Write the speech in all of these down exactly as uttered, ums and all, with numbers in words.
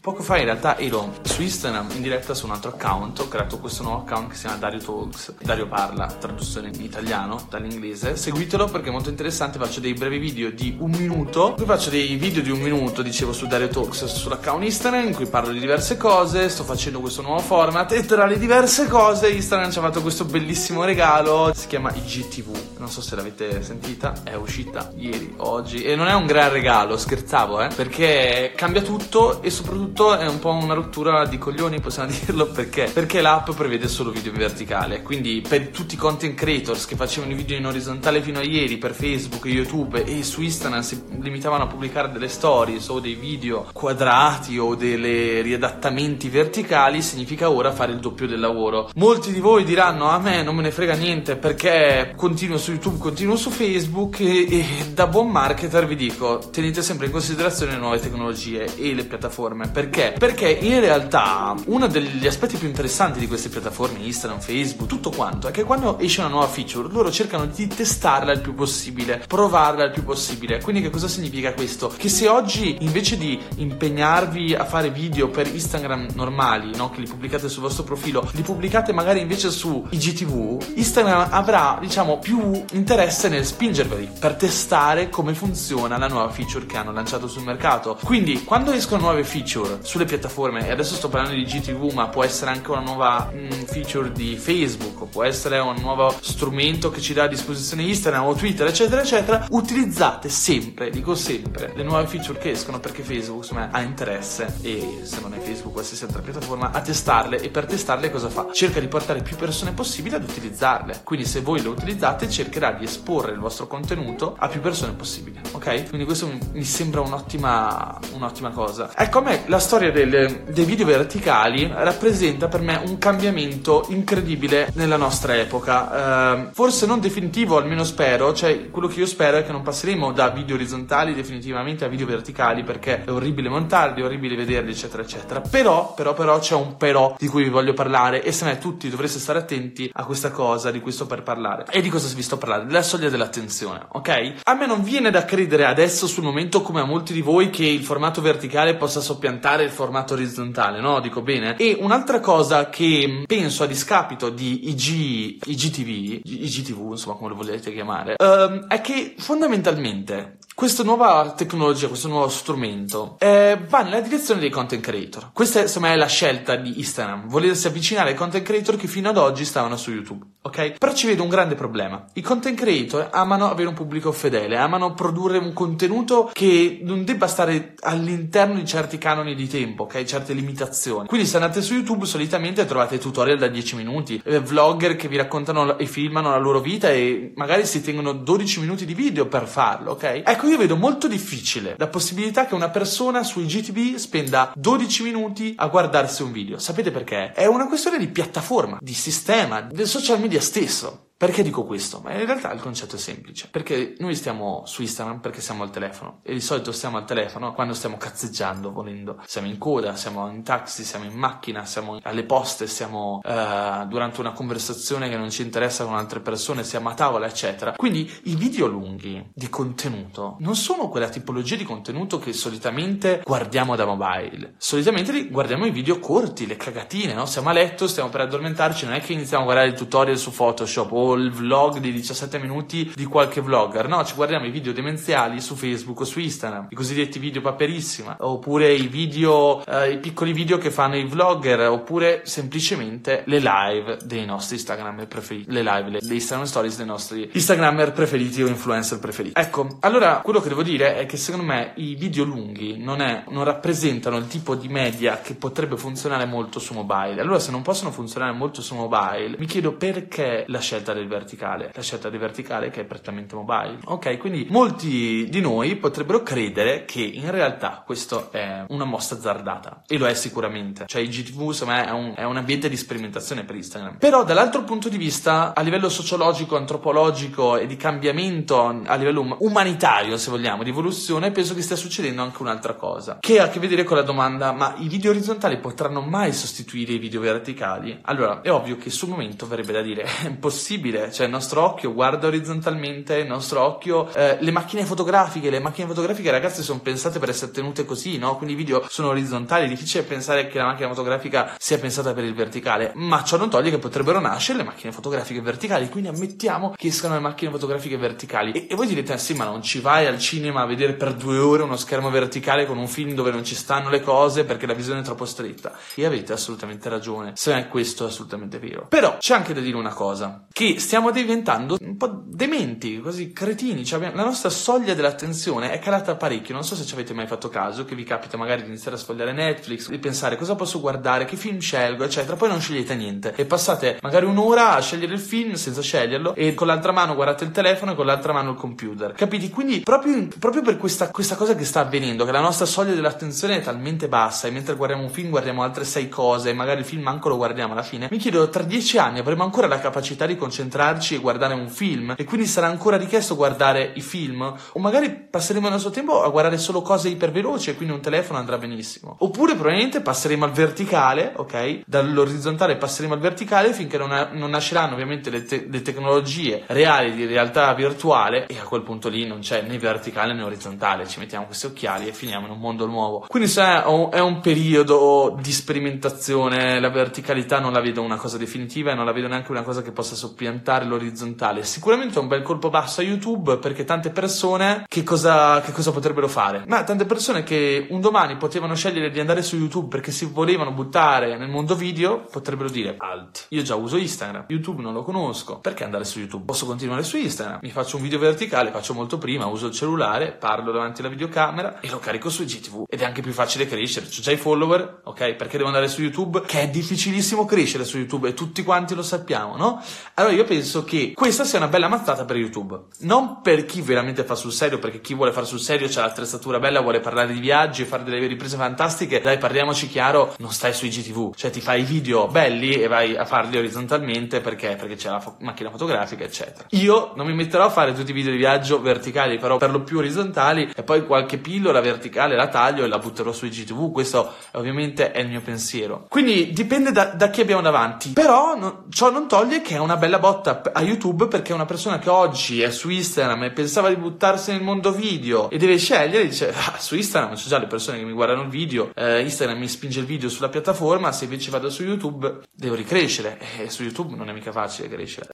Poco fa in realtà ero su Instagram in diretta su un altro account, ho creato questo nuovo account che si chiama Dario Talks, Dario parla, traduzione in italiano dall'inglese. Seguitelo perché è molto interessante, faccio dei brevi video di un minuto, poi faccio dei video di un minuto, dicevo, su Dario Talks, sull'account Instagram, in cui parlo di diverse cose, sto facendo questo nuovo format e tra le diverse cose Instagram ci ha fatto questo bellissimo regalo, si chiama I G T V, non so se l'avete sentita, è uscita ieri, oggi, e non è un gran regalo, scherzavo, eh, perché cambia tutto e soprattutto è un po' una rottura di coglioni, possiamo dirlo, perché perché l'app prevede solo video in verticale, quindi per tutti i content creators che facevano i video in orizzontale fino a ieri per Facebook e YouTube e su Instagram si limitavano a pubblicare delle stories o dei video quadrati o dei riadattamenti verticali, significa ora fare il doppio del lavoro. Molti di voi diranno: a me non me ne frega niente perché continuo su YouTube, continuo su Facebook, e, e da buon marketer vi dico: tenete sempre in considerazione le nuove tecnologie e le piattaforme. Perché? Perché in realtà uno degli aspetti più interessanti di queste piattaforme, Instagram, Facebook, tutto quanto, è che quando esce una nuova feature loro cercano di testarla il più possibile, provarla il più possibile. Quindi che cosa significa questo? Che se oggi invece di impegnarvi a fare video per Instagram normali, no, che li pubblicate sul vostro profilo, li pubblicate magari invece su I G T V, Instagram avrà, diciamo, più interesse nel spingervi per testare come funziona la nuova feature che hanno lanciato sul mercato. Quindi quando escono nuove feature sulle piattaforme, e adesso sto parlando di I G T V, ma può essere anche una nuova mh, feature di Facebook, o può essere un nuovo strumento che ci dà a disposizione Instagram o Twitter, eccetera eccetera, utilizzate sempre, dico sempre, le nuove feature che escono, perché Facebook, insomma, ha interesse, e se non è Facebook qualsiasi altra piattaforma, a testarle. E per testarle cosa fa? Cerca di portare più persone possibile ad utilizzarle. Quindi se voi le utilizzate, cercherà di esporre il vostro contenuto a più persone possibile, ok? Quindi questo mi sembra un'ottima un'ottima cosa. Ecco, a me la La storia del, dei video verticali rappresenta per me un cambiamento incredibile nella nostra epoca, eh, forse non definitivo, almeno spero, cioè quello che io spero è che non passeremo da video orizzontali definitivamente a video verticali, perché è orribile montarli, è orribile vederli, eccetera eccetera, però, però, però c'è un però di cui vi voglio parlare, e se ne tutti dovreste stare attenti a questa cosa, di questo per parlare. E di cosa vi sto parlando? Della soglia dell'attenzione, ok? A me non viene da credere adesso sul momento, come a molti di voi, che il formato verticale possa soppiantare il formato orizzontale, no? Dico bene? E un'altra cosa che penso a discapito di I G, I G T V, I G T V, insomma, come lo volete chiamare, um, è che fondamentalmente questa nuova tecnologia, questo nuovo strumento, eh, va nella direzione dei content creator. Questa, insomma, è la scelta di Instagram, volersi avvicinare ai content creator che fino ad oggi stavano su YouTube, ok? Però ci vedo un grande problema. I content creator amano avere un pubblico fedele, amano produrre un contenuto che non debba stare all'interno di certi canoni di tempo, ok? Certe limitazioni. Quindi se andate su YouTube solitamente trovate tutorial da dieci minuti, eh, vlogger che vi raccontano e filmano la loro vita e magari si tengono dodici minuti di video per farlo, ok? Ecco, io vedo molto difficile la possibilità che una persona su I G T V spenda dodici minuti a guardarsi un video. Sapete perché? È una questione di piattaforma, di sistema, del social media stesso. Perché dico questo? Ma in realtà il concetto è semplice, perché noi stiamo su Instagram perché siamo al telefono, e di solito stiamo al telefono quando stiamo cazzeggiando, volendo, siamo in coda, siamo in taxi, siamo in macchina, siamo alle poste, siamo uh, durante una conversazione che non ci interessa con altre persone, siamo a tavola, eccetera. Quindi i video lunghi di contenuto non sono quella tipologia di contenuto che solitamente guardiamo da mobile, solitamente guardiamo i video corti, le cagatine, no? Siamo a letto, stiamo per addormentarci, non è che iniziamo a guardare il tutorial su Photoshop o il vlog di diciassette minuti di qualche vlogger, no, ci guardiamo i video demenziali su Facebook o su Instagram, i cosiddetti video Paperissima, oppure i video, eh, i piccoli video che fanno i vlogger, oppure semplicemente le live dei nostri Instagrammer preferiti, le live, le, le Instagram Stories dei nostri Instagrammer preferiti o influencer preferiti. Ecco, allora quello che devo dire è che secondo me i video lunghi non è, non rappresentano il tipo di media che potrebbe funzionare molto su mobile. Allora se non possono funzionare molto su mobile, mi chiedo perché la scelta del verticale, la scelta del verticale che è prettamente mobile. Ok, quindi molti di noi potrebbero credere che in realtà questo è una mossa azzardata, e lo è sicuramente, cioè I G T V insomma è un, è un ambiente di sperimentazione per Instagram, però dall'altro punto di vista, a livello sociologico, antropologico e di cambiamento a livello um- umanitario, se vogliamo, di evoluzione, penso che stia succedendo anche un'altra cosa che ha a che vedere con la domanda: ma i video orizzontali potranno mai sostituire i video verticali? Allora è ovvio che sul momento verrebbe da dire è impossibile, cioè il nostro occhio guarda orizzontalmente, il nostro occhio eh, le macchine fotografiche le macchine fotografiche ragazzi sono pensate per essere tenute così, no? Quindi i video sono orizzontali, è difficile pensare che la macchina fotografica sia pensata per il verticale, ma ciò non toglie che potrebbero nascere le macchine fotografiche verticali, quindi ammettiamo che escano le macchine fotografiche verticali. E, e voi direte: ah, sì, ma non ci vai al cinema a vedere per due ore uno schermo verticale con un film dove non ci stanno le cose perché la visione è troppo stretta. E avete assolutamente ragione, se non è questo è assolutamente vero. Però c'è anche da dire una cosa, che stiamo diventando un po' dementi, così cretini, cioè abbiamo, la nostra soglia dell'attenzione è calata parecchio. Non so se ci avete mai fatto caso, che vi capita magari di iniziare a sfogliare Netflix, di pensare cosa posso guardare, che film scelgo, eccetera, poi non scegliete niente e passate magari un'ora a scegliere il film senza sceglierlo, e con l'altra mano guardate il telefono e con l'altra mano il computer, capiti? Quindi proprio, proprio per questa, questa cosa che sta avvenendo, che la nostra soglia dell'attenzione è talmente bassa, e mentre guardiamo un film guardiamo altre sei cose, e magari il film manco lo guardiamo alla fine, mi chiedo, tra dieci anni avremo ancora la capacità di concentrarci e guardare un film? E quindi sarà ancora richiesto guardare i film? O magari passeremo il nostro tempo a guardare solo cose iperveloci, e quindi un telefono andrà benissimo? Oppure probabilmente passeremo al verticale, ok? Dall'orizzontale passeremo al verticale, finché non, ha, non nasceranno ovviamente le, te- le tecnologie reali di realtà virtuale, e a quel punto lì non c'è né verticale né orizzontale, ci mettiamo questi occhiali e finiamo in un mondo nuovo. Quindi se è un periodo di sperimentazione, la verticalità non la vedo una cosa definitiva, e non la vedo neanche una cosa che possa soppiantare l'orizzontale. Sicuramente è un bel colpo basso a YouTube, perché tante persone che cosa, che cosa potrebbero fare? Ma tante persone che un domani potevano scegliere di andare su YouTube perché si volevano buttare nel mondo video, potrebbero dire: alt, io già uso Instagram, YouTube non lo conosco, perché andare su YouTube? Posso continuare su Instagram, mi faccio un video verticale, faccio molto prima, uso il cellulare, parlo davanti alla videocamera e lo carico su I G T V, ed è anche più facile crescere, c'ho già i follower, ok? Perché devo andare su YouTube, che è difficilissimo crescere su YouTube, e tutti quanti lo sappiamo, no? Allora io penso che questa sia una bella mazzata per YouTube, non per chi veramente fa sul serio, perché chi vuole fare sul serio c'ha l'attrezzatura bella, vuole parlare di viaggi, fare delle riprese fantastiche, dai, parliamoci chiaro, non stai su I G T V, cioè ti fai i video belli e vai a farli orizzontalmente perché, perché c'è la fo- macchina fotografica, eccetera. Io non mi metterò a fare tutti i video di viaggio verticali, però per lo più orizzontali, e poi qualche pillola verticale la taglio e la butterò su I G T V, questo ovviamente è il mio pensiero. Quindi dipende da, da chi abbiamo davanti, però no, ciò non toglie che è una bella botta a YouTube, perché una persona che oggi è su Instagram e pensava di buttarsi nel mondo video e deve scegliere, dice: ah, su Instagram c'è già le persone che mi guardano il video, eh, Instagram mi spinge il video sulla piattaforma, se invece vado su YouTube devo ricrescere, e su YouTube non è mica facile crescere.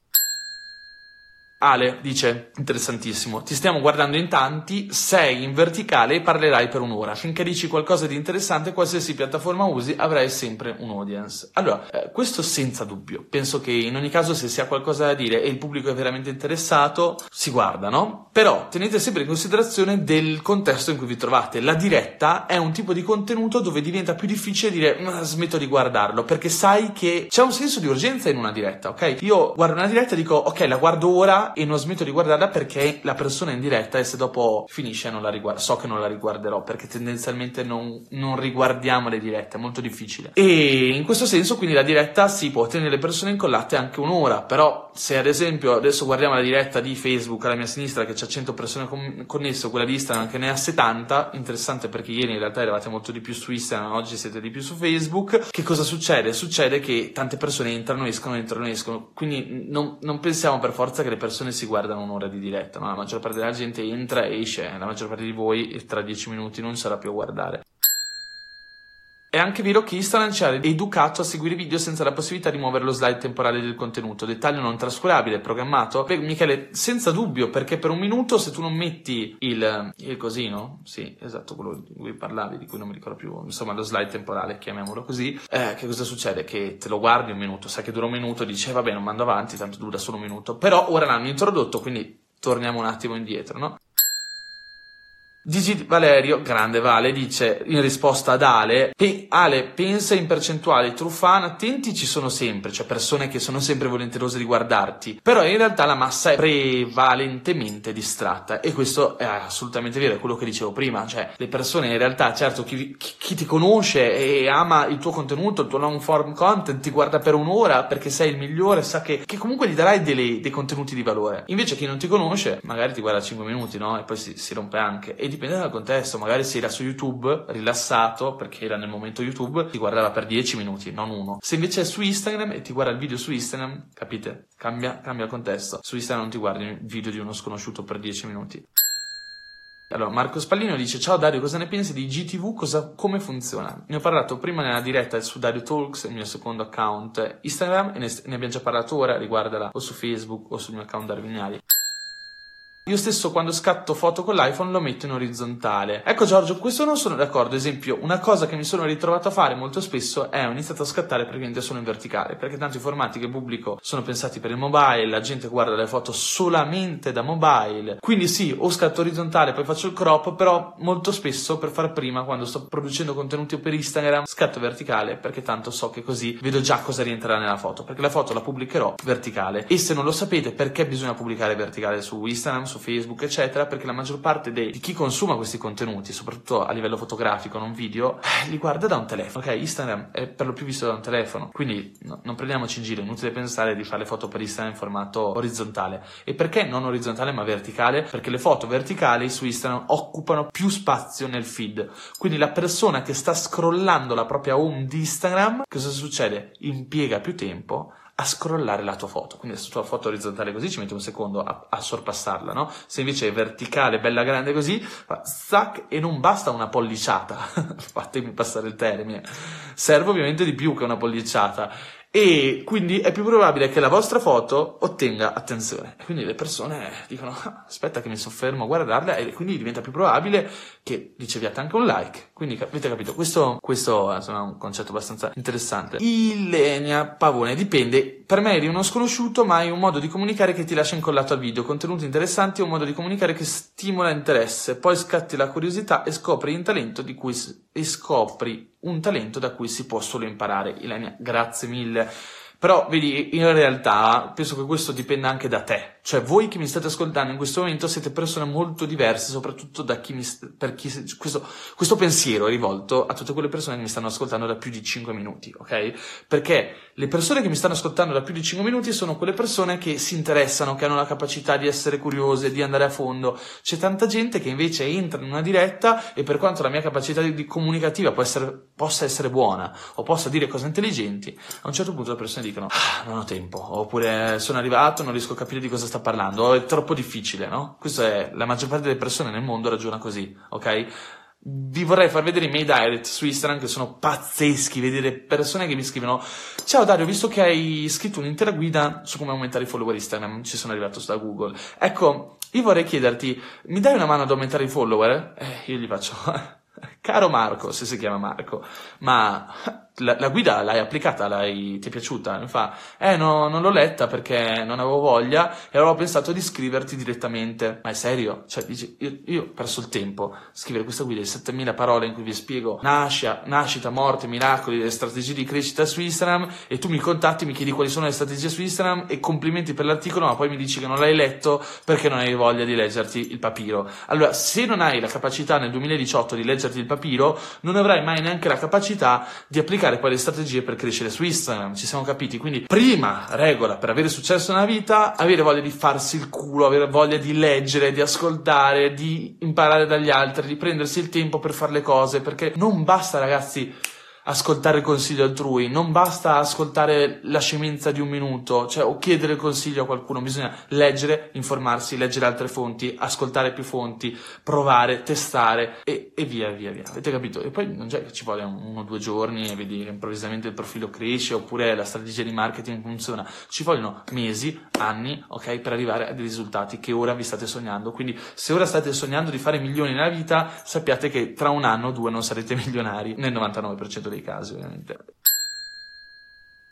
Ale dice: interessantissimo, ti stiamo guardando in tanti, sei in verticale e parlerai per un'ora, finché dici qualcosa di interessante qualsiasi piattaforma usi avrai sempre un audience. Allora eh, questo senza dubbio, penso che in ogni caso se si ha qualcosa da dire e il pubblico è veramente interessato si guarda, no? Però tenete sempre in considerazione del contesto in cui vi trovate. La diretta è un tipo di contenuto dove diventa più difficile dire smetto di guardarlo, perché sai che c'è un senso di urgenza in una diretta, ok? Io guardo una diretta e dico ok, la guardo ora e non smetto di guardarla perché la persona è in diretta, e se dopo finisce non la riguardo, so che non la riguarderò, perché tendenzialmente non, non riguardiamo le dirette, è molto difficile. E in questo senso quindi la diretta si può tenere le persone incollate anche un'ora, però se ad esempio adesso guardiamo la diretta di Facebook alla mia sinistra che c'ha cento persone con- connesse, quella di Instagram che ne ha settanta, interessante perché ieri in realtà eravate molto di più su Instagram, oggi siete di più su Facebook, che cosa succede? Succede che tante persone entrano, escono, entrano, escono, quindi non, non pensiamo per forza che le persone si guardano un'ora di diretta, ma la maggior parte della gente entra e esce, la maggior parte di voi tra dieci minuti non sarà più a guardare. È anche vero che Instagram ci ha educato a seguire video senza la possibilità di muovere lo slide temporale del contenuto, dettaglio non trascurabile, programmato. Beh, Michele, senza dubbio, perché per un minuto se tu non metti il, il cosino, sì, esatto, quello di cui parlavi, di cui non mi ricordo più, insomma lo slide temporale, chiamiamolo così, eh, che cosa succede? Che te lo guardi un minuto, sai che dura un minuto e dici, eh, vabbè, non mando avanti, tanto dura solo un minuto, però ora l'hanno introdotto, quindi torniamo un attimo indietro, no? Gigi Valerio, grande Vale, dice in risposta ad Ale: Pe- Ale, pensa in percentuale truffana, attenti ci sono sempre, cioè persone che sono sempre volenterose di guardarti, però in realtà la massa è prevalentemente distratta, e questo è assolutamente vero, è quello che dicevo prima, cioè le persone in realtà, certo, chi, chi, chi ti conosce e ama il tuo contenuto, il tuo long form content, ti guarda per un'ora perché sei il migliore, sa che, che comunque gli darai delle, dei contenuti di valore, invece chi non ti conosce magari ti guarda cinque minuti, no? E poi si, si rompe anche, e dipende dal contesto, magari se era su YouTube rilassato perché era nel momento YouTube, ti guardava per dieci minuti, non uno. Se invece è su Instagram e ti guarda il video su Instagram, capite? Cambia, cambia il contesto. Su Instagram non ti guardi il video di uno sconosciuto per dieci minuti. Allora, Marco Spallino dice: ciao Dario, cosa ne pensi di I G T V? Cosa, come funziona? Ne ho parlato prima nella diretta su Dario Talks, il mio secondo account Instagram, e ne, ne abbiamo già parlato ora, riguardala o su Facebook o sul mio account Dario Vignali. Io stesso quando scatto foto con l'iPhone lo metto in orizzontale. Ecco Giorgio, questo non sono d'accordo. Esempio, una cosa che mi sono ritrovato a fare molto spesso è ho iniziato a scattare praticamente solo in verticale, perché tanto i formati che pubblico sono pensati per il mobile, la gente guarda le foto solamente da mobile, quindi sì, o scatto orizzontale poi faccio il crop, però molto spesso per far prima, quando sto producendo contenuti per Instagram, scatto verticale, perché tanto so che così vedo già cosa rientrerà nella foto, perché la foto la pubblicherò verticale. E se non lo sapete, perché bisogna pubblicare verticale su Instagram, su Facebook eccetera, perché la maggior parte dei, di chi consuma questi contenuti, soprattutto a livello fotografico, non video, li guarda da un telefono, ok? Instagram è per lo più visto da un telefono, quindi no, non prendiamoci in giro, è inutile pensare di fare le foto per Instagram in formato orizzontale. E perché non orizzontale ma verticale? Perché le foto verticali su Instagram occupano più spazio nel feed, quindi la persona che sta scrollando la propria home di Instagram, cosa succede? Impiega più tempo a scrollare la tua foto, quindi la tua foto orizzontale così ci mette un secondo a, a sorpassarla, no? Se invece è verticale, bella grande così, fa zac, e non basta una polliciata, fatemi passare il termine, serve ovviamente di più che una polliciata, e quindi è più probabile che la vostra foto ottenga attenzione, e quindi le persone dicono aspetta che mi soffermo a guardarla, e quindi diventa più probabile che riceviate anche un like. Quindi avete capito, questo, questo insomma, è un concetto abbastanza interessante. Ilenia Pavone: dipende, per me eri uno sconosciuto, ma hai un modo di comunicare che ti lascia incollato al video, contenuti interessanti, un modo di comunicare che stimola interesse, poi scatti la curiosità e scopri un talento di cui e scopri un talento da cui si può solo imparare. Ilenia, grazie mille. Però vedi, in realtà penso che questo dipenda anche da te, cioè voi che mi state ascoltando in questo momento siete persone molto diverse, soprattutto da chi mi st- per chi questo, questo pensiero è rivolto a tutte quelle persone che mi stanno ascoltando da più di cinque minuti, ok? Perché le persone che mi stanno ascoltando da più di cinque minuti sono quelle persone che si interessano, che hanno la capacità di essere curiose, di andare a fondo. C'è tanta gente che invece entra in una diretta e per quanto la mia capacità di, di comunicativa può essere, possa essere buona o possa dire cose intelligenti, a un certo punto le persone dicono ah, non ho tempo, oppure sono arrivato, non riesco a capire di cosa sta parlando, o è troppo difficile, no? Questa è la maggior parte delle persone nel mondo, ragiona così, ok? Vi vorrei far vedere i miei direct su Instagram, che sono pazzeschi, vedere persone che mi scrivono ciao Dario, visto che hai scritto un'intera guida su come aumentare i follower Instagram, ci sono arrivato da Google, ecco, io vorrei chiederti, mi dai una mano ad aumentare i follower? Eh, io gli faccio caro Marco, se si chiama Marco, ma... La, la guida l'hai applicata, l'hai, ti è piaciuta? Mi fa, eh no, non l'ho letta perché non avevo voglia e allora ho pensato di scriverti direttamente. Ma è serio? Cioè, dici, io, io ho perso il tempo a scrivere questa guida di settemila parole in cui vi spiego nascita, nascita, morte, miracoli, le strategie di crescita su Instagram, e tu mi contatti, mi chiedi quali sono le strategie su Instagram e complimenti per l'articolo, ma poi mi dici che non l'hai letto perché non hai voglia di leggerti il papiro. Allora, se non hai la capacità nel duemiladiciotto di leggerti il papiro, non avrai mai neanche la capacità di applicare poi le strategie per crescere su Instagram, ci siamo capiti? Quindi prima regola per avere successo nella vita: avere voglia di farsi il culo, avere voglia di leggere, di ascoltare, di imparare dagli altri, di prendersi il tempo per fare le cose, perché non basta, ragazzi, ascoltare il consiglio altrui, non basta ascoltare la scemenza di un minuto, cioè o chiedere il consiglio a qualcuno, bisogna leggere, informarsi, leggere altre fonti, ascoltare più fonti, provare, testare e, e via via via, avete capito? E poi non c'è che ci vuole uno o due giorni e vedi che improvvisamente il profilo cresce oppure la strategia di marketing funziona, ci vogliono mesi, anni, ok, per arrivare a dei risultati che ora vi state sognando. Quindi se ora state sognando di fare milioni nella vita, sappiate che tra un anno o due non sarete milionari, nel novantanove per cento dei casi ovviamente.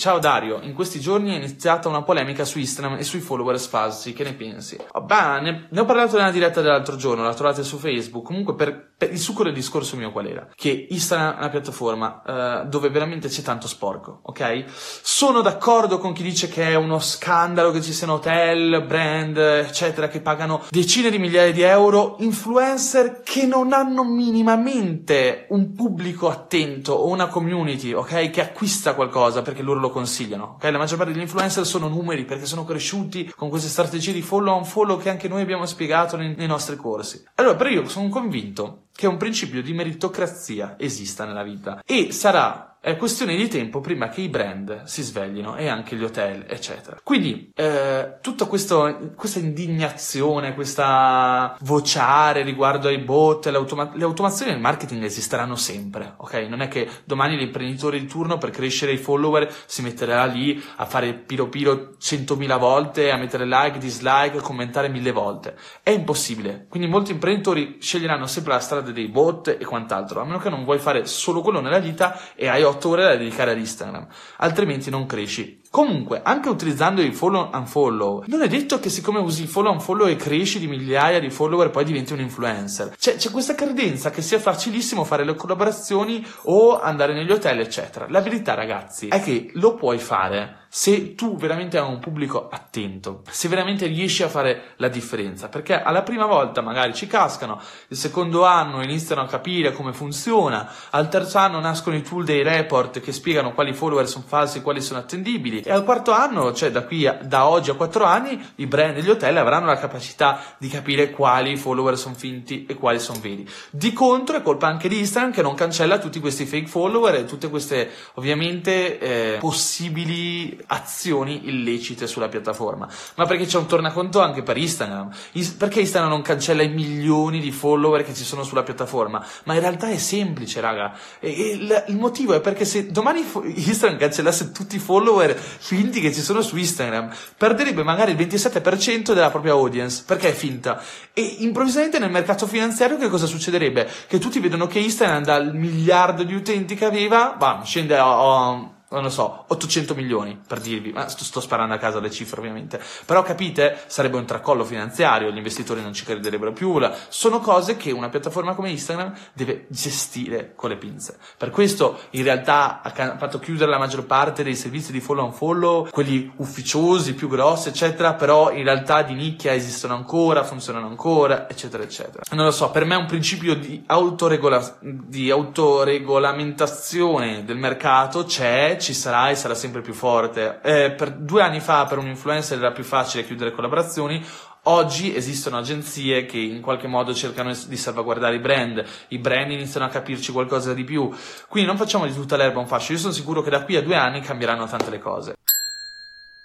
Ciao Dario, in questi giorni è iniziata una polemica su Instagram e sui follower falsi, che ne pensi? Bah, ne, ne ho parlato nella diretta dell'altro giorno, la trovate su Facebook. Comunque per, per il succo del discorso mio qual era? Che Instagram è una piattaforma uh, dove veramente c'è tanto sporco, ok? Sono d'accordo con chi dice che è uno scandalo che ci siano hotel, brand, eccetera, che pagano decine di migliaia di euro, influencer che non hanno minimamente un pubblico attento o una community, ok? Che acquista qualcosa perché loro lo consigliano, ok? La maggior parte degli influencer sono numeri, perché sono cresciuti con queste strategie di follow on follow che anche noi abbiamo spiegato nei, nei nostri corsi. Allora, però io sono convinto che un principio di meritocrazia esista nella vita e sarà è questione di tempo prima che i brand si sveglino e anche gli hotel, eccetera. Quindi eh, tutta questo, questa indignazione, questa vociare riguardo ai bot, le, automa- le automazioni nel marketing esisteranno sempre, ok? Non è che domani l'imprenditore di turno per crescere i follower si metterà lì a fare piro piro centomila volte, a mettere like, dislike, commentare mille volte. È impossibile. Quindi molti imprenditori sceglieranno sempre la strada dei bot e quant'altro, a meno che non vuoi fare solo quello nella vita e hai otto ore da dedicare ad Instagram, altrimenti non cresci. Comunque, anche utilizzando il follow and follow, non è detto che siccome usi il follow and follow e cresci di migliaia di follower poi diventi un influencer. C'è, c'è questa credenza che sia facilissimo fare le collaborazioni o andare negli hotel, eccetera. La verità, ragazzi, è che lo puoi fare se tu veramente hai un pubblico attento, se veramente riesci a fare la differenza, perché alla prima volta magari ci cascano, il secondo anno iniziano a capire come funziona, al terzo anno nascono i tool dei report che spiegano quali follower sono falsi, quali sono attendibili, e al quarto anno, cioè da qui a, da oggi a quattro anni, i brand e gli hotel avranno la capacità di capire quali follower sono finti e quali sono veri. Di contro è colpa anche di Instagram che non cancella tutti questi fake follower e tutte queste ovviamente eh, possibili azioni illecite sulla piattaforma, ma perché c'è un tornaconto anche per Instagram. Perché Instagram non cancella i milioni di follower che ci sono sulla piattaforma? Ma in realtà è semplice, raga, e il, il motivo è perché se domani Instagram cancellasse tutti i follower finti che ci sono su Instagram, perderebbe magari il ventisette per cento della propria audience, perché è finta, e improvvisamente nel mercato finanziario che cosa succederebbe? Che tutti vedono che Instagram dal miliardo di utenti che aveva, bam, scende a... a non lo so, ottocento milioni, per dirvi, ma sto, sto sparando a casa le cifre ovviamente, però capite, sarebbe un tracollo finanziario, gli investitori non ci crederebbero più, la... sono cose che una piattaforma come Instagram deve gestire con le pinze. Per questo in realtà ha can- fatto chiudere la maggior parte dei servizi di follow on follow, quelli ufficiosi, più grossi, eccetera, però in realtà di nicchia esistono ancora, funzionano ancora, eccetera, eccetera. Non lo so, per me è un principio di, autoregola- di autoregolamentazione del mercato, c'è, ci sarà e sarà sempre più forte. Eh, per due anni fa per un influencer era più facile chiudere collaborazioni. Oggi esistono agenzie che in qualche modo cercano di salvaguardare i brand, i brand iniziano a capirci qualcosa di più, quindi non facciamo di tutta l'erba un fascio. Io sono sicuro che da qui a due anni cambieranno tante le cose.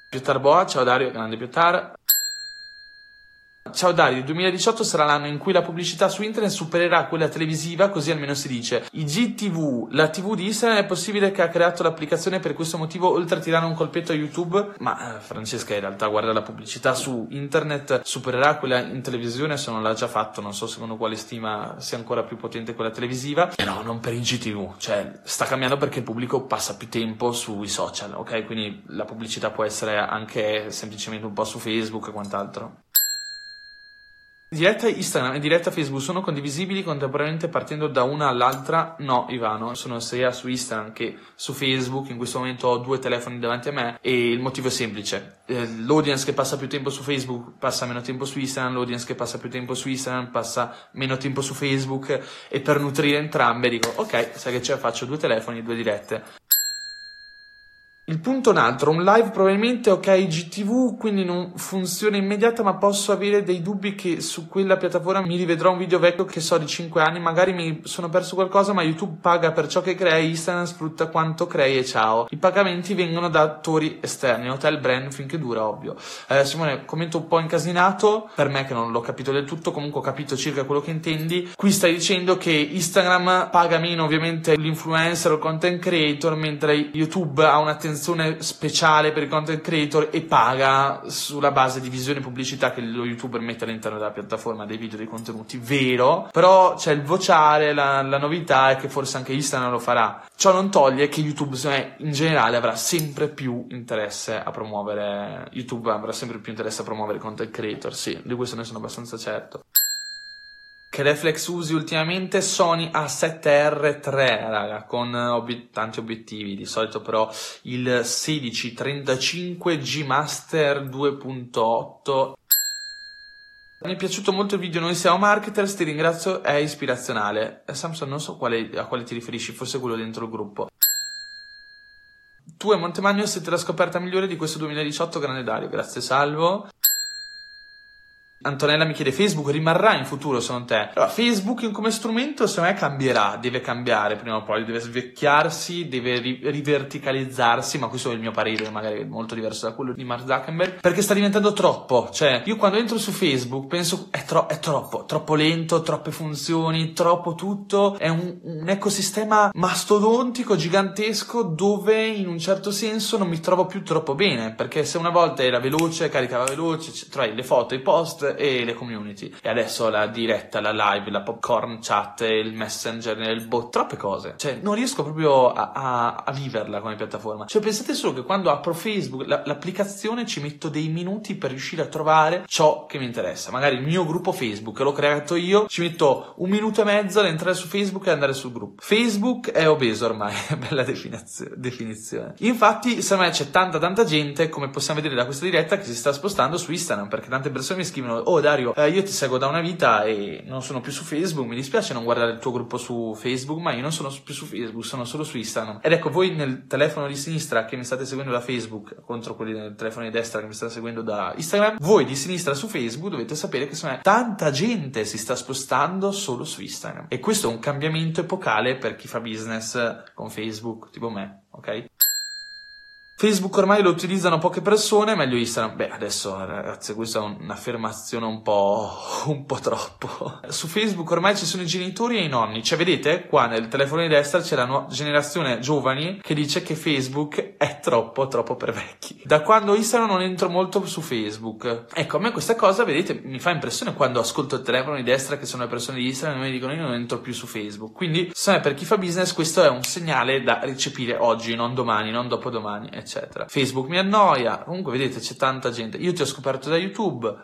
Piotr Boa, ciao Dario, grande Piotr. Ciao Dario, il duemiladiciotto sarà l'anno in cui la pubblicità su internet supererà quella televisiva, così almeno si dice. I G T V, la tivù di Instagram, è possibile che ha creato l'applicazione per questo motivo, oltre a tirare un colpetto a YouTube? Ma eh, Francesca, in realtà, guarda, la pubblicità su internet supererà quella in televisione, se non l'ha già fatto, non so secondo quale stima sia ancora più potente quella televisiva, però non per I G T V, cioè sta cambiando perché il pubblico passa più tempo sui social, ok? Quindi la pubblicità può essere anche semplicemente un po' su Facebook e quant'altro. Diretta Instagram e diretta Facebook sono condivisibili contemporaneamente partendo da una all'altra? No, Ivano, sono sia su Instagram che su Facebook. In questo momento ho due telefoni davanti a me e il motivo è semplice. L'audience che passa più tempo su Facebook passa meno tempo su Instagram, l'audience che passa più tempo su Instagram passa meno tempo su Facebook, e per nutrire entrambe dico ok, sai che c'è, faccio due telefoni e due dirette. Il punto è un altro, un live probabilmente, ok, I G T V, quindi non funziona immediata, ma posso avere dei dubbi che su quella piattaforma mi rivedrò un video vecchio che so di cinque anni, magari mi sono perso qualcosa, ma YouTube paga per ciò che crei, Instagram sfrutta quanto crei e ciao. I pagamenti vengono da attori esterni, hotel, brand, finché dura, ovvio. Eh, Simone, commento un po' incasinato, per me che non l'ho capito del tutto, comunque ho capito circa quello che intendi. Qui stai dicendo che Instagram paga meno ovviamente l'influencer o il content creator, mentre YouTube ha un'attenzione canzone speciale per i content creator e paga sulla base di visione e pubblicità che lo youtuber mette all'interno della piattaforma, dei video, dei contenuti, vero, però c'è il vociare, la, la novità è che forse anche Instagram lo farà. Ciò non toglie che YouTube in generale avrà sempre più interesse a promuovere, YouTube avrà sempre più interesse a promuovere content creator, sì, di questo ne sono abbastanza certo. Che reflex usi ultimamente? Sony A sette R tre, raga, con obiet- tanti obiettivi, di solito però il sedici trentacinque G Master due virgola otto. Mi è piaciuto molto il video Noi siamo Marketers, ti ringrazio, è ispirazionale. Samson, non so quale, a quale ti riferisci, forse quello dentro il gruppo. Tu e Montemagno siete la scoperta migliore di questo duemiladiciotto, grande Dario, grazie, salvo. Antonella mi chiede: Facebook rimarrà in futuro secondo te? Allora, Facebook come strumento secondo me cambierà, deve cambiare prima o poi, deve svecchiarsi, deve ri- riverticalizzarsi, ma questo è il mio parere, magari molto diverso da quello di Mark Zuckerberg, perché sta diventando troppo. Cioè, io quando entro su Facebook penso è, tro- è troppo, troppo lento, troppe funzioni, troppo tutto, è un, un ecosistema mastodontico, gigantesco, dove in un certo senso non mi trovo più troppo bene, perché se una volta era veloce, caricava veloce, trovavi le foto, i post e le community, e adesso la diretta, la live, la popcorn chat, il messenger, il bot, troppe cose. Cioè, non riesco proprio a, a, a viverla come piattaforma. Cioè, pensate solo che quando apro Facebook la, l'applicazione ci metto dei minuti per riuscire a trovare ciò che mi interessa. Magari il mio gruppo Facebook che l'ho creato io, ci metto un minuto e mezzo ad entrare su Facebook e andare sul gruppo. Facebook è obeso ormai, bella definizio- definizione. Infatti secondo me c'è tanta tanta gente, come possiamo vedere da questa diretta, che si sta spostando su Instagram, perché tante persone mi scrivono: oh Dario, eh, io ti seguo da una vita e non sono più su Facebook, mi dispiace non guardare il tuo gruppo su Facebook, ma io non sono più su Facebook, sono solo su Instagram. Ed ecco, voi nel telefono di sinistra che mi state seguendo da Facebook contro quelli del telefono di destra che mi stanno seguendo da Instagram, voi di sinistra su Facebook dovete sapere che insomma, tanta gente si sta spostando solo su Instagram, e questo è un cambiamento epocale per chi fa business con Facebook, tipo me, ok? Facebook ormai lo utilizzano poche persone, meglio Instagram. Beh, adesso ragazzi, questa è un'affermazione un po', un po' troppo. Su Facebook ormai ci sono i genitori e i nonni. Cioè, vedete, qua nel telefono di destra c'è la nuova generazione giovani che dice che Facebook è troppo, troppo per vecchi. Da quando Instagram non entro molto su Facebook. Ecco, a me questa cosa, vedete, mi fa impressione quando ascolto il telefono di destra, che sono le persone di Instagram, e mi dicono: io non entro più su Facebook. Quindi, secondo me, per chi fa business questo è un segnale da recepire oggi, non domani, non dopodomani, eccetera. Facebook mi annoia. Comunque vedete, c'è tanta gente. Io ti ho scoperto da YouTube.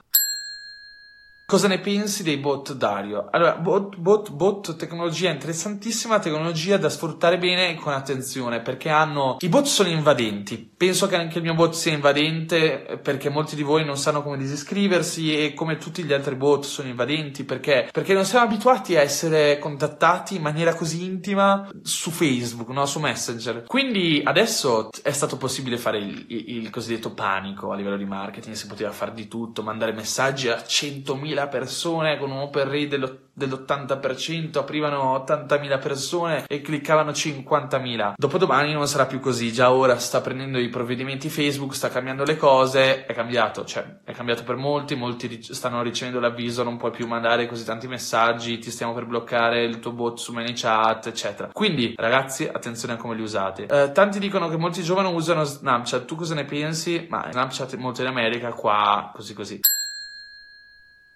Cosa ne pensi dei bot, Dario? Allora, bot, bot, bot, tecnologia interessantissima, tecnologia da sfruttare bene e con attenzione, perché hanno... I bot sono invadenti. Penso che anche il mio bot sia invadente, perché molti di voi non sanno come disiscriversi, e come tutti gli altri bot sono invadenti, perché perché non siamo abituati a essere contattati in maniera così intima su Facebook, no? Su Messenger. Quindi adesso è stato possibile fare il, il, il cosiddetto panico a livello di marketing, si poteva fare di tutto, mandare messaggi a centomila persone con un open rate dell'ottanta per cento, aprivano ottantamila persone e cliccavano cinquantamila. Dopodomani non sarà più così, già ora sta prendendo i provvedimenti Facebook, sta cambiando le cose, è cambiato, cioè è cambiato per molti, molti stanno ricevendo l'avviso: non puoi più mandare così tanti messaggi, ti stiamo per bloccare il tuo bot su ManyChat, eccetera. Quindi ragazzi, attenzione a come li usate. Eh, tanti dicono che molti giovani usano Snapchat, tu cosa ne pensi? Ma Snapchat è molto in America, qua così così.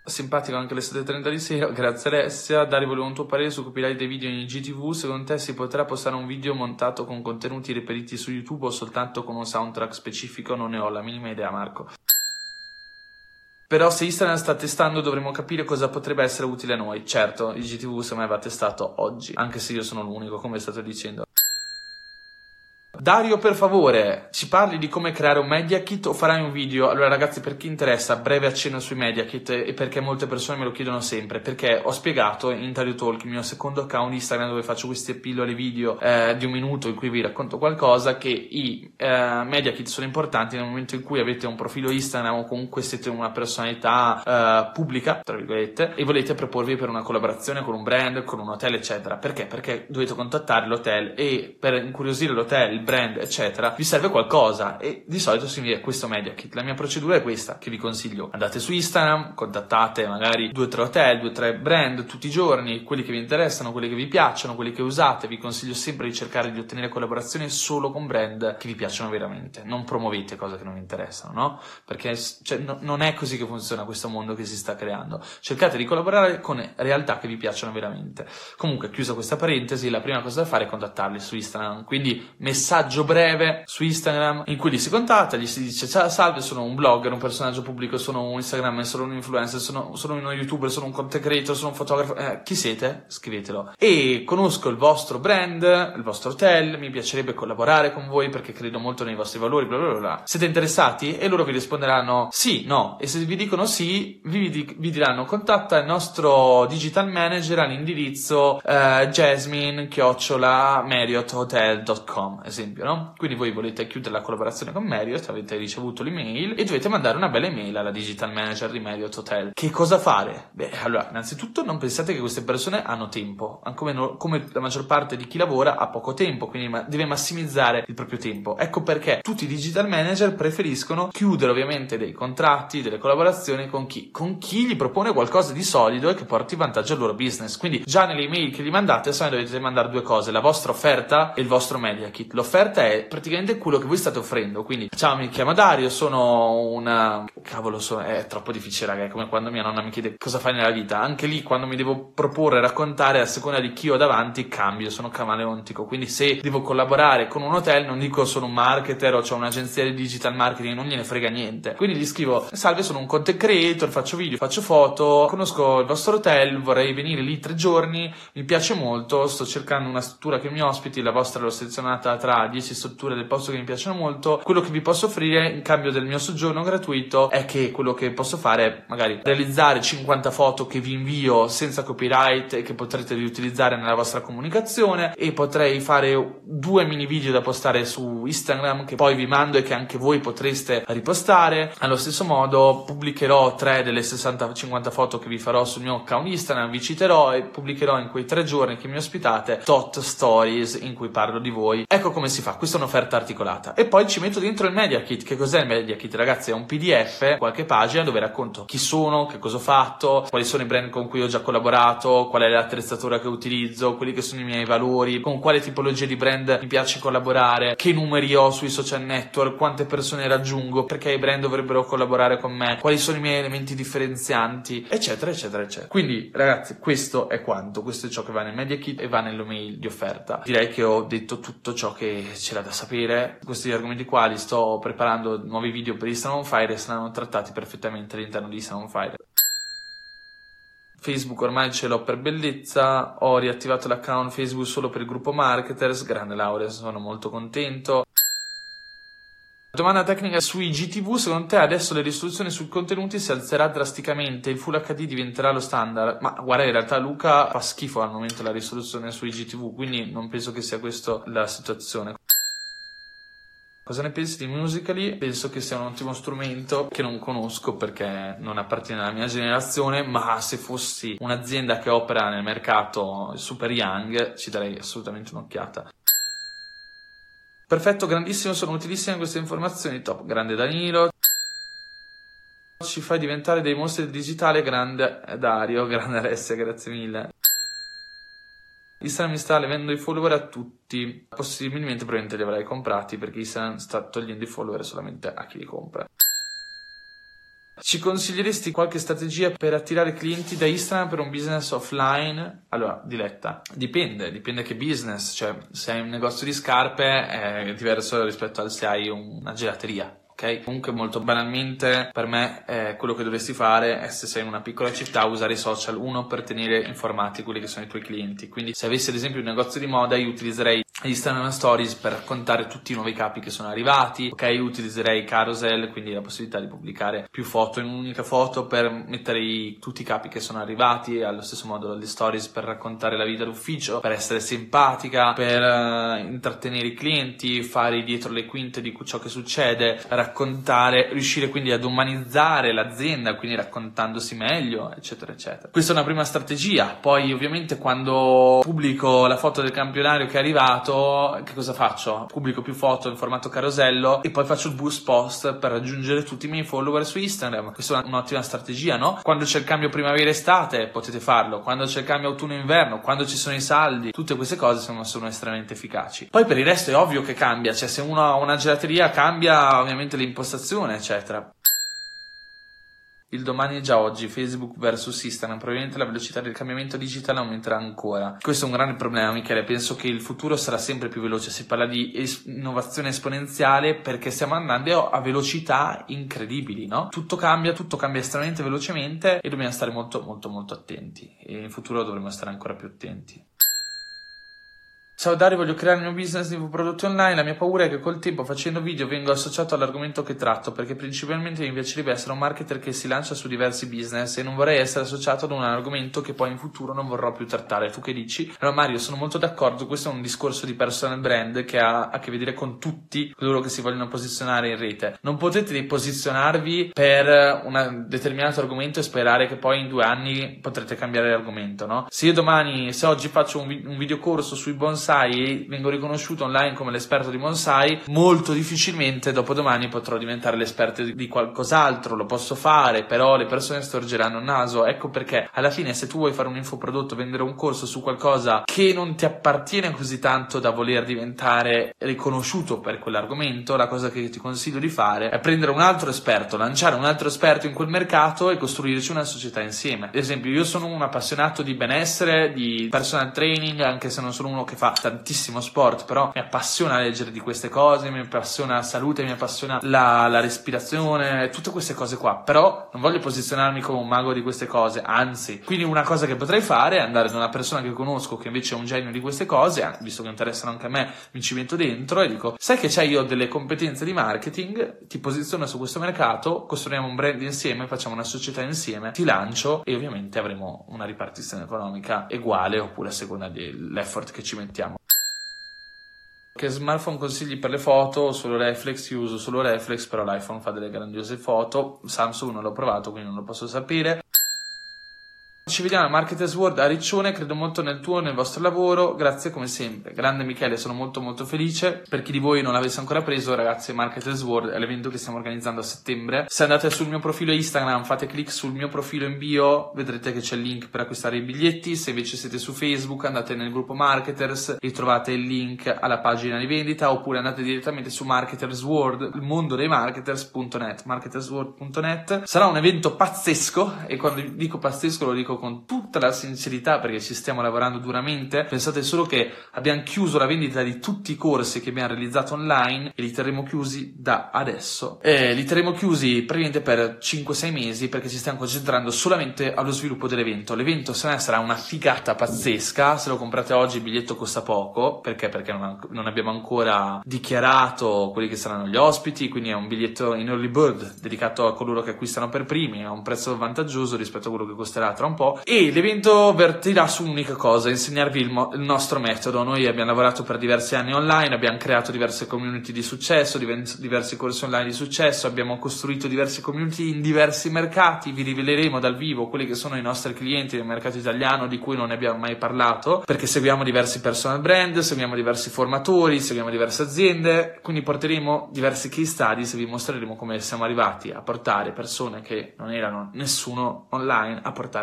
Simpatico anche le sette e trenta di sera, grazie Alessia. Dario, volevo un tuo parere su copyright dei video in I G T V. Secondo te si potrà postare un video montato con contenuti reperiti su YouTube o soltanto con un soundtrack specifico? Non ne ho la minima idea, Marco. Però se Instagram sta testando dovremmo capire cosa potrebbe essere utile a noi. Certo, I G T V secondo me va testato oggi, anche se io sono l'unico, come state dicendo. Dario, per favore, ci parli di come creare un media kit o farai un video? Allora ragazzi, per chi interessa, breve accenno sui media kit, e perché molte persone me lo chiedono sempre, perché ho spiegato in Dario Talk, il mio secondo account Instagram, dove faccio queste pillole video eh, di un minuto in cui vi racconto qualcosa, che i eh, media kit sono importanti nel momento in cui avete un profilo Instagram o comunque siete una personalità eh, pubblica, tra virgolette, e volete proporvi per una collaborazione con un brand, con un hotel, eccetera. Perché? Perché dovete contattare l'hotel, e per incuriosire l'hotel, brand, eccetera, vi serve qualcosa e di solito si invia questo media kit. La mia procedura è questa che vi consiglio: andate su Instagram, contattate magari due o tre hotel, due o tre brand tutti i giorni, quelli che vi interessano, quelli che vi piacciono, quelli che usate. Vi consiglio sempre di cercare di ottenere collaborazioni solo con brand che vi piacciono veramente, non promuovete cose che non vi interessano, no? Perché cioè, no, non è così che funziona questo mondo che si sta creando. Cercate di collaborare con realtà che vi piacciono veramente. Comunque, chiusa questa parentesi, la prima cosa da fare è contattarli su Instagram, quindi messaggio breve su Instagram in cui li si contatta, gli si dice: salve, sono un blogger, un personaggio pubblico, sono un Instagram, sono un influencer, sono, sono uno youtuber, sono un content creator, sono un fotografo, eh, chi siete? Scrivetelo. E conosco il vostro brand, il vostro hotel, mi piacerebbe collaborare con voi perché credo molto nei vostri valori, bla bla bla. Siete interessati? E loro vi risponderanno sì, no, e se vi dicono sì vi, di- vi diranno: contatta il nostro digital manager all'indirizzo eh, jasmine chiocciola marriott hotel dot com, esempio, no? Quindi voi volete chiudere la collaborazione con Marriott, avete ricevuto l'email e dovete mandare una bella email alla digital manager di Marriott Hotel. Che cosa fare? Beh, allora, innanzitutto non pensate che queste persone hanno tempo, come, no, come la maggior parte di chi lavora ha poco tempo, quindi ma- deve massimizzare il proprio tempo. Ecco perché tutti i digital manager preferiscono chiudere ovviamente dei contratti, delle collaborazioni con chi? Con chi gli propone qualcosa di solido e che porti vantaggio al loro business. Quindi già nelle email che gli mandate adesso dovete mandare due cose: la vostra offerta e il vostro media kit. L'offerta è praticamente quello che voi state offrendo, quindi: ciao, mi chiamo Dario, sono una... cavolo, so... è troppo difficile, raga, è come quando mia nonna mi chiede cosa fai nella vita. Anche lì, quando mi devo proporre e raccontare, a seconda di chi ho davanti cambio, sono camaleontico. Quindi se devo collaborare con un hotel non dico sono un marketer o c'ho un'agenzia di digital marketing, non gliene frega niente. Quindi gli scrivo: salve, sono un content creator, faccio video, faccio foto, conosco il vostro hotel, vorrei venire lì tre giorni, mi piace molto, sto cercando una struttura che mi ospiti, la vostra l'ho selezionata tra dieci strutture del posto che mi piacciono molto. Quello che vi posso offrire in cambio del mio soggiorno gratuito è che quello che posso fare è magari realizzare cinquanta foto che vi invio senza copyright e che potrete riutilizzare nella vostra comunicazione, e potrei fare due mini video da postare su Instagram che poi vi mando e che anche voi potreste ripostare. Allo stesso modo pubblicherò tre delle sessanta cinquanta foto che vi farò sul mio account Instagram, vi citerò e pubblicherò in quei tre giorni che mi ospitate tot stories in cui parlo di voi. Ecco come si fa, questa è un'offerta articolata. E poi ci metto dentro il media kit. Che cos'è il media kit, ragazzi? È un P D F, qualche pagina dove racconto chi sono, che cosa ho fatto, quali sono i brand con cui ho già collaborato, qual è l'attrezzatura che utilizzo, quelli che sono i miei valori, con quale tipologia di brand mi piace collaborare, che numeri ho sui social network, quante persone raggiungo, perché i brand dovrebbero collaborare con me, quali sono i miei elementi differenzianti, eccetera eccetera eccetera. Quindi ragazzi, questo è quanto, questo è ciò che va nel media kit e va nell'email di offerta. Direi che ho detto tutto ciò che c'era da sapere. Questi argomenti qua li sto preparando, nuovi video per Instagram on Fire, e saranno trattati perfettamente all'interno di Instagram on Fire. Facebook ormai ce l'ho per bellezza, ho riattivato l'account Facebook solo per il gruppo Marketers. Grande Laurea, sono molto contento. Domanda tecnica su I G T V: secondo te adesso le risoluzioni sui contenuti si alzerà drasticamente, il Full H D diventerà lo standard? Ma guarda, in realtà Luca fa schifo al momento la risoluzione su I G T V, quindi non penso che sia questa la situazione. Cosa ne pensi di Musical.ly? Penso che sia un ottimo strumento che non conosco perché non appartiene alla mia generazione, ma se fossi un'azienda che opera nel mercato super young ci darei assolutamente un'occhiata. Perfetto, grandissimo, sono utilissime queste informazioni, top, grande Danilo. Ci fai diventare dei mostri del digitale, grande Dario, grande Alessia, grazie mille. Instagram mi sta levando i follower a tutti, possibilmente probabilmente li avrai comprati perché Instagram sta togliendo i follower solamente a chi li compra. Ci consiglieresti qualche strategia per attirare clienti da Instagram per un business offline? Allora, Diletta, dipende, dipende che business, cioè se hai un negozio di scarpe è diverso rispetto al se hai una gelateria. Okay. Comunque molto banalmente per me eh, quello che dovresti fare è, se sei in una piccola città, usare i social, uno per tenere informati quelli che sono i tuoi clienti. Quindi se avessi ad esempio un negozio di moda, io utilizzerei Instagram Stories per raccontare tutti i nuovi capi che sono arrivati, ok? Io utilizzerei Carousel, quindi la possibilità di pubblicare più foto in un'unica foto, per mettere i, tutti i capi che sono arrivati, e allo stesso modo le Stories per raccontare la vita d'ufficio, per essere simpatica, per uh, intrattenere i clienti, fare dietro le quinte di ciò che succede, raccontare, riuscire quindi ad umanizzare l'azienda, quindi raccontandosi meglio, eccetera eccetera. Questa è una prima strategia. Poi ovviamente quando pubblico la foto del campionario che è arrivato formato, che cosa faccio? Pubblico più foto in formato carosello e poi faccio il boost post per raggiungere tutti i miei follower su Instagram. Questa è un'ottima strategia, no? Quando c'è il cambio primavera-estate potete farlo, quando c'è il cambio autunno-inverno, quando ci sono i saldi, tutte queste cose sono, sono estremamente efficaci. Poi per il resto è ovvio che cambia, cioè se uno ha una gelateria cambia ovviamente l'impostazione, eccetera. Il domani è già oggi, Facebook versus Instagram, probabilmente la velocità del cambiamento digitale aumenterà ancora. Questo è un grande problema, Michele, penso che il futuro sarà sempre più veloce, si parla di es- innovazione esponenziale perché stiamo andando a velocità incredibili, no? Tutto cambia, tutto cambia estremamente velocemente e dobbiamo stare molto molto molto attenti e in futuro dovremo stare ancora più attenti. Ciao Dario, voglio creare il mio business di prodotti online, la mia paura è che col tempo facendo video vengo associato all'argomento che tratto, perché principalmente mi piacerebbe essere un marketer che si lancia su diversi business e non vorrei essere associato ad un argomento che poi in futuro non vorrò più trattare. Tu che dici? Allora Mario, sono molto d'accordo, questo è un discorso di personal brand che ha a che vedere con tutti coloro che si vogliono posizionare in rete. Non potete posizionarvi per un determinato argomento e sperare che poi in due anni potrete cambiare l'argomento, no? Se io domani, se oggi faccio un, vi- un videocorso sui bonsai e vengo riconosciuto online come l'esperto di bonsai, molto difficilmente dopodomani potrò diventare l'esperto di qualcos'altro. Lo posso fare, però le persone storgeranno il naso. Ecco perché alla fine se tu vuoi fare un infoprodotto, vendere un corso su qualcosa che non ti appartiene così tanto da voler diventare riconosciuto per quell'argomento, la cosa che ti consiglio di fare è prendere un altro esperto, lanciare un altro esperto in quel mercato e costruirci una società insieme. Ad esempio, io sono un appassionato di benessere, di personal training, anche se non sono uno che fa tantissimo sport, però mi appassiona leggere di queste cose, mi appassiona la salute, mi appassiona la, la respirazione, tutte queste cose qua, però non voglio posizionarmi come un mago di queste cose, anzi. Quindi una cosa che potrei fare è andare da una persona che conosco che invece è un genio di queste cose, visto che interessano anche a me, mi ci metto dentro e dico: sai che c'è, io ho delle competenze di marketing, ti posiziono su questo mercato, costruiamo un brand insieme, facciamo una società insieme, ti lancio e ovviamente avremo una ripartizione economica uguale oppure a seconda dell'effort che ci mettiamo. Che smartphone consigli per le foto? Solo reflex, io uso solo reflex, però l'iPhone fa delle grandiose foto. Samsung non l'ho provato, quindi non lo posso sapere. Ci vediamo a Marketers World a Riccione, credo molto nel tuo, nel vostro lavoro, grazie come sempre. Grande Michele, sono molto molto felice. Per chi di voi non l'avesse ancora preso, ragazzi, Marketers World è l'evento che stiamo organizzando a settembre. Se andate sul mio profilo Instagram, fate clic sul mio profilo in bio, vedrete che c'è il link per acquistare i biglietti. Se invece siete su Facebook, andate nel gruppo Marketers e trovate il link alla pagina di vendita, oppure andate direttamente su Marketers World, il mondo dei marketers punto net, marketers world punto net. Sarà un evento pazzesco e quando dico pazzesco lo dico con tutta la sincerità perché ci stiamo lavorando duramente. Pensate solo che abbiamo chiuso la vendita di tutti i corsi che abbiamo realizzato online e li terremo chiusi da adesso, e li terremo chiusi praticamente per cinque sei mesi perché ci stiamo concentrando solamente allo sviluppo dell'evento. L'evento sarà una figata pazzesca, se lo comprate oggi il biglietto costa poco, perché perché non, non abbiamo ancora dichiarato quelli che saranno gli ospiti, quindi è un biglietto in early bird dedicato a coloro che acquistano per primi a un prezzo vantaggioso rispetto a quello che costerà tra un po'. E l'evento vertirà su un'unica cosa: insegnarvi il, mo- il nostro metodo. Noi abbiamo lavorato per diversi anni online, abbiamo creato diverse community di successo, diven- diversi corsi online di successo, abbiamo costruito diverse community in diversi mercati. Vi riveleremo dal vivo quelli che sono i nostri clienti del mercato italiano di cui non ne abbiamo mai parlato, perché seguiamo diversi personal brand, seguiamo diversi formatori, seguiamo diverse aziende, quindi porteremo diversi case studies e vi mostreremo come siamo arrivati a portare persone che non erano nessuno online a portare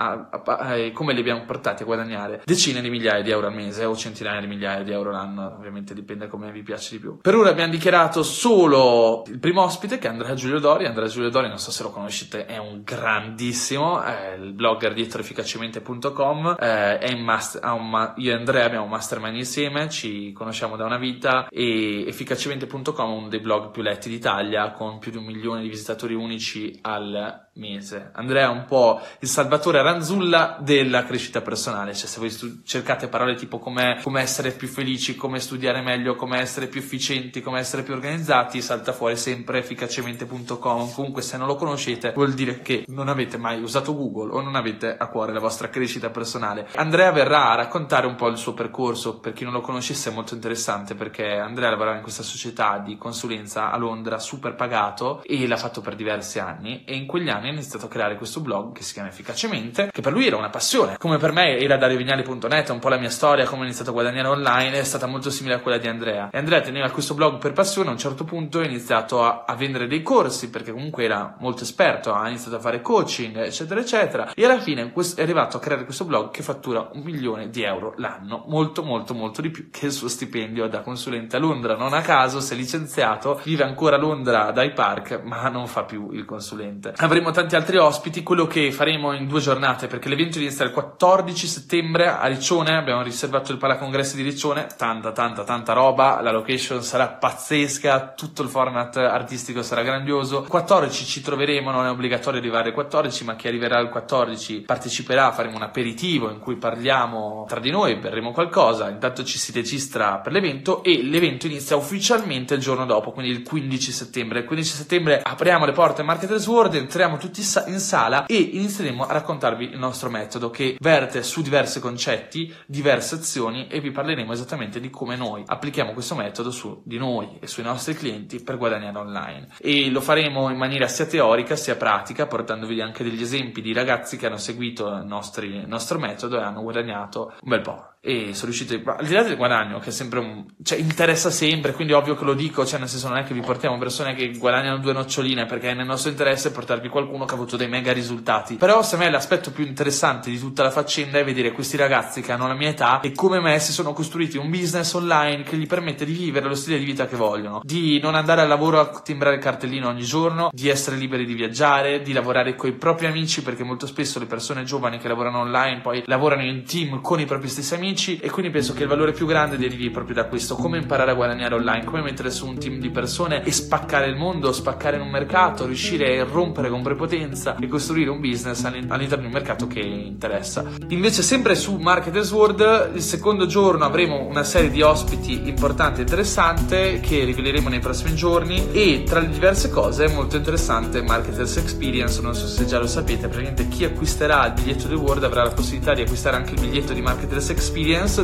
A, a, a, come li abbiamo portati a guadagnare decine di migliaia di euro al mese o centinaia di migliaia di euro l'anno, ovviamente dipende come vi piace di più. Per ora abbiamo dichiarato solo il primo ospite, che è Andrea Giuliodori. Andrea Giuliodori, non so se lo conoscete, è un grandissimo, è il blogger dietro efficacemente punto com, è in master, ha un ma- io e Andrea abbiamo un mastermind insieme, ci conosciamo da una vita e efficacemente punto com è uno dei blog più letti d'Italia con più di un milione di visitatori unici al mese. Andrea è un po' il salvatore Ranzulla della crescita personale, cioè se voi stu- cercate parole tipo come essere più felici, come studiare meglio, come essere più efficienti, come essere più organizzati, salta fuori sempre efficacemente punto com. Comunque se non lo conoscete vuol dire che non avete mai usato Google o non avete a cuore la vostra crescita personale. Andrea verrà a raccontare un po' il suo percorso, per chi non lo conoscesse è molto interessante perché Andrea lavorava in questa società di consulenza a Londra, super pagato, e l'ha fatto per diversi anni e in quegli anni ha iniziato a creare questo blog che si chiama Efficacemente, ovviamente, che per lui era una passione, come per me era dario vignali punto net. Un po' la mia storia, come ho iniziato a guadagnare online, è stata molto simile a quella di Andrea, e Andrea teneva questo blog per passione. A un certo punto ha iniziato a, a vendere dei corsi, perché comunque era molto esperto, ha iniziato a fare coaching, eccetera eccetera, e alla fine è arrivato a creare questo blog che fattura un milione di euro l'anno, molto molto molto di più che il suo stipendio da consulente a Londra. Non a caso si è licenziato, vive ancora a Londra dai park, ma non fa più il consulente. Avremo tanti altri ospiti, quello che faremo in due giornate, perché l'evento inizia il quattordici settembre a Riccione, abbiamo riservato il palacongressi di Riccione, tanta tanta tanta roba, la location sarà pazzesca, tutto il format artistico sarà grandioso. quattordici ci troveremo, non è obbligatorio arrivare al quattordici, ma chi arriverà al quattordici parteciperà, faremo un aperitivo in cui parliamo tra di noi, berremo qualcosa, intanto ci si registra per l'evento, e l'evento inizia ufficialmente il giorno dopo, quindi il quindici settembre. Il quindici settembre apriamo le porte a Marketers World, entriamo tutti in sala e inizieremo a raccontarvi il nostro metodo, che verte su diversi concetti, diverse azioni, e vi parleremo esattamente di come noi applichiamo questo metodo su di noi e sui nostri clienti per guadagnare online. E lo faremo in maniera sia teorica sia pratica, portandovi anche degli esempi di ragazzi che hanno seguito il nostro, il nostro metodo e hanno guadagnato un bel po'. E sono riusciti, ma al di là del guadagno, che è sempre un, cioè, interessa sempre, quindi è ovvio che lo dico, cioè nel senso non è che vi portiamo persone che guadagnano due noccioline, perché è nel nostro interesse portarvi qualcuno che ha avuto dei mega risultati. Però secondo me l'aspetto più interessante di tutta la faccenda è vedere questi ragazzi che hanno la mia età e come me si sono costruiti un business online che gli permette di vivere lo stile di vita che vogliono, di non andare al lavoro a timbrare il cartellino ogni giorno, di essere liberi di viaggiare, di lavorare con i propri amici, perché molto spesso le persone giovani che lavorano online poi lavorano in team con i propri stessi amici. E quindi penso che il valore più grande derivi proprio da questo: come imparare a guadagnare online, come mettere su un team di persone e spaccare il mondo, spaccare in un mercato, riuscire a rompere con prepotenza e costruire un business all'interno di un mercato che interessa. Invece sempre su Marketers World, il secondo giorno avremo una serie di ospiti importanti e interessanti che riveleremo nei prossimi giorni, e tra le diverse cose è molto interessante Marketers Experience. Non so se già lo sapete, praticamente chi acquisterà il biglietto di World avrà la possibilità di acquistare anche il biglietto di Marketers Experience,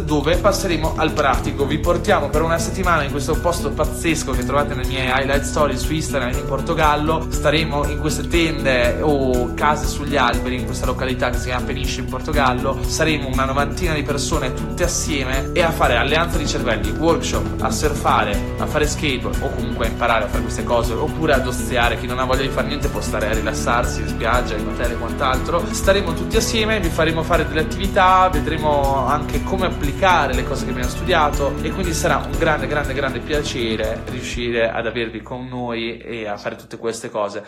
dove passeremo al pratico. Vi portiamo per una settimana in questo posto pazzesco che trovate nelle mie highlight stories su Instagram in Portogallo. Staremo in queste tende o case sugli alberi in questa località che si chiama Peniche in Portogallo. Saremo una novantina di persone tutte assieme e a fare alleanza di cervelli, workshop, a surfare, a fare skateboard o comunque a imparare a fare queste cose, oppure ad oziare. Chi non ha voglia di fare niente può stare a rilassarsi in spiaggia, in hotel e quant'altro. Staremo tutti assieme, vi faremo fare delle attività, vedremo anche come applicare le cose che abbiamo studiato, e quindi sarà un grande grande grande piacere riuscire ad avervi con noi e a fare tutte queste cose.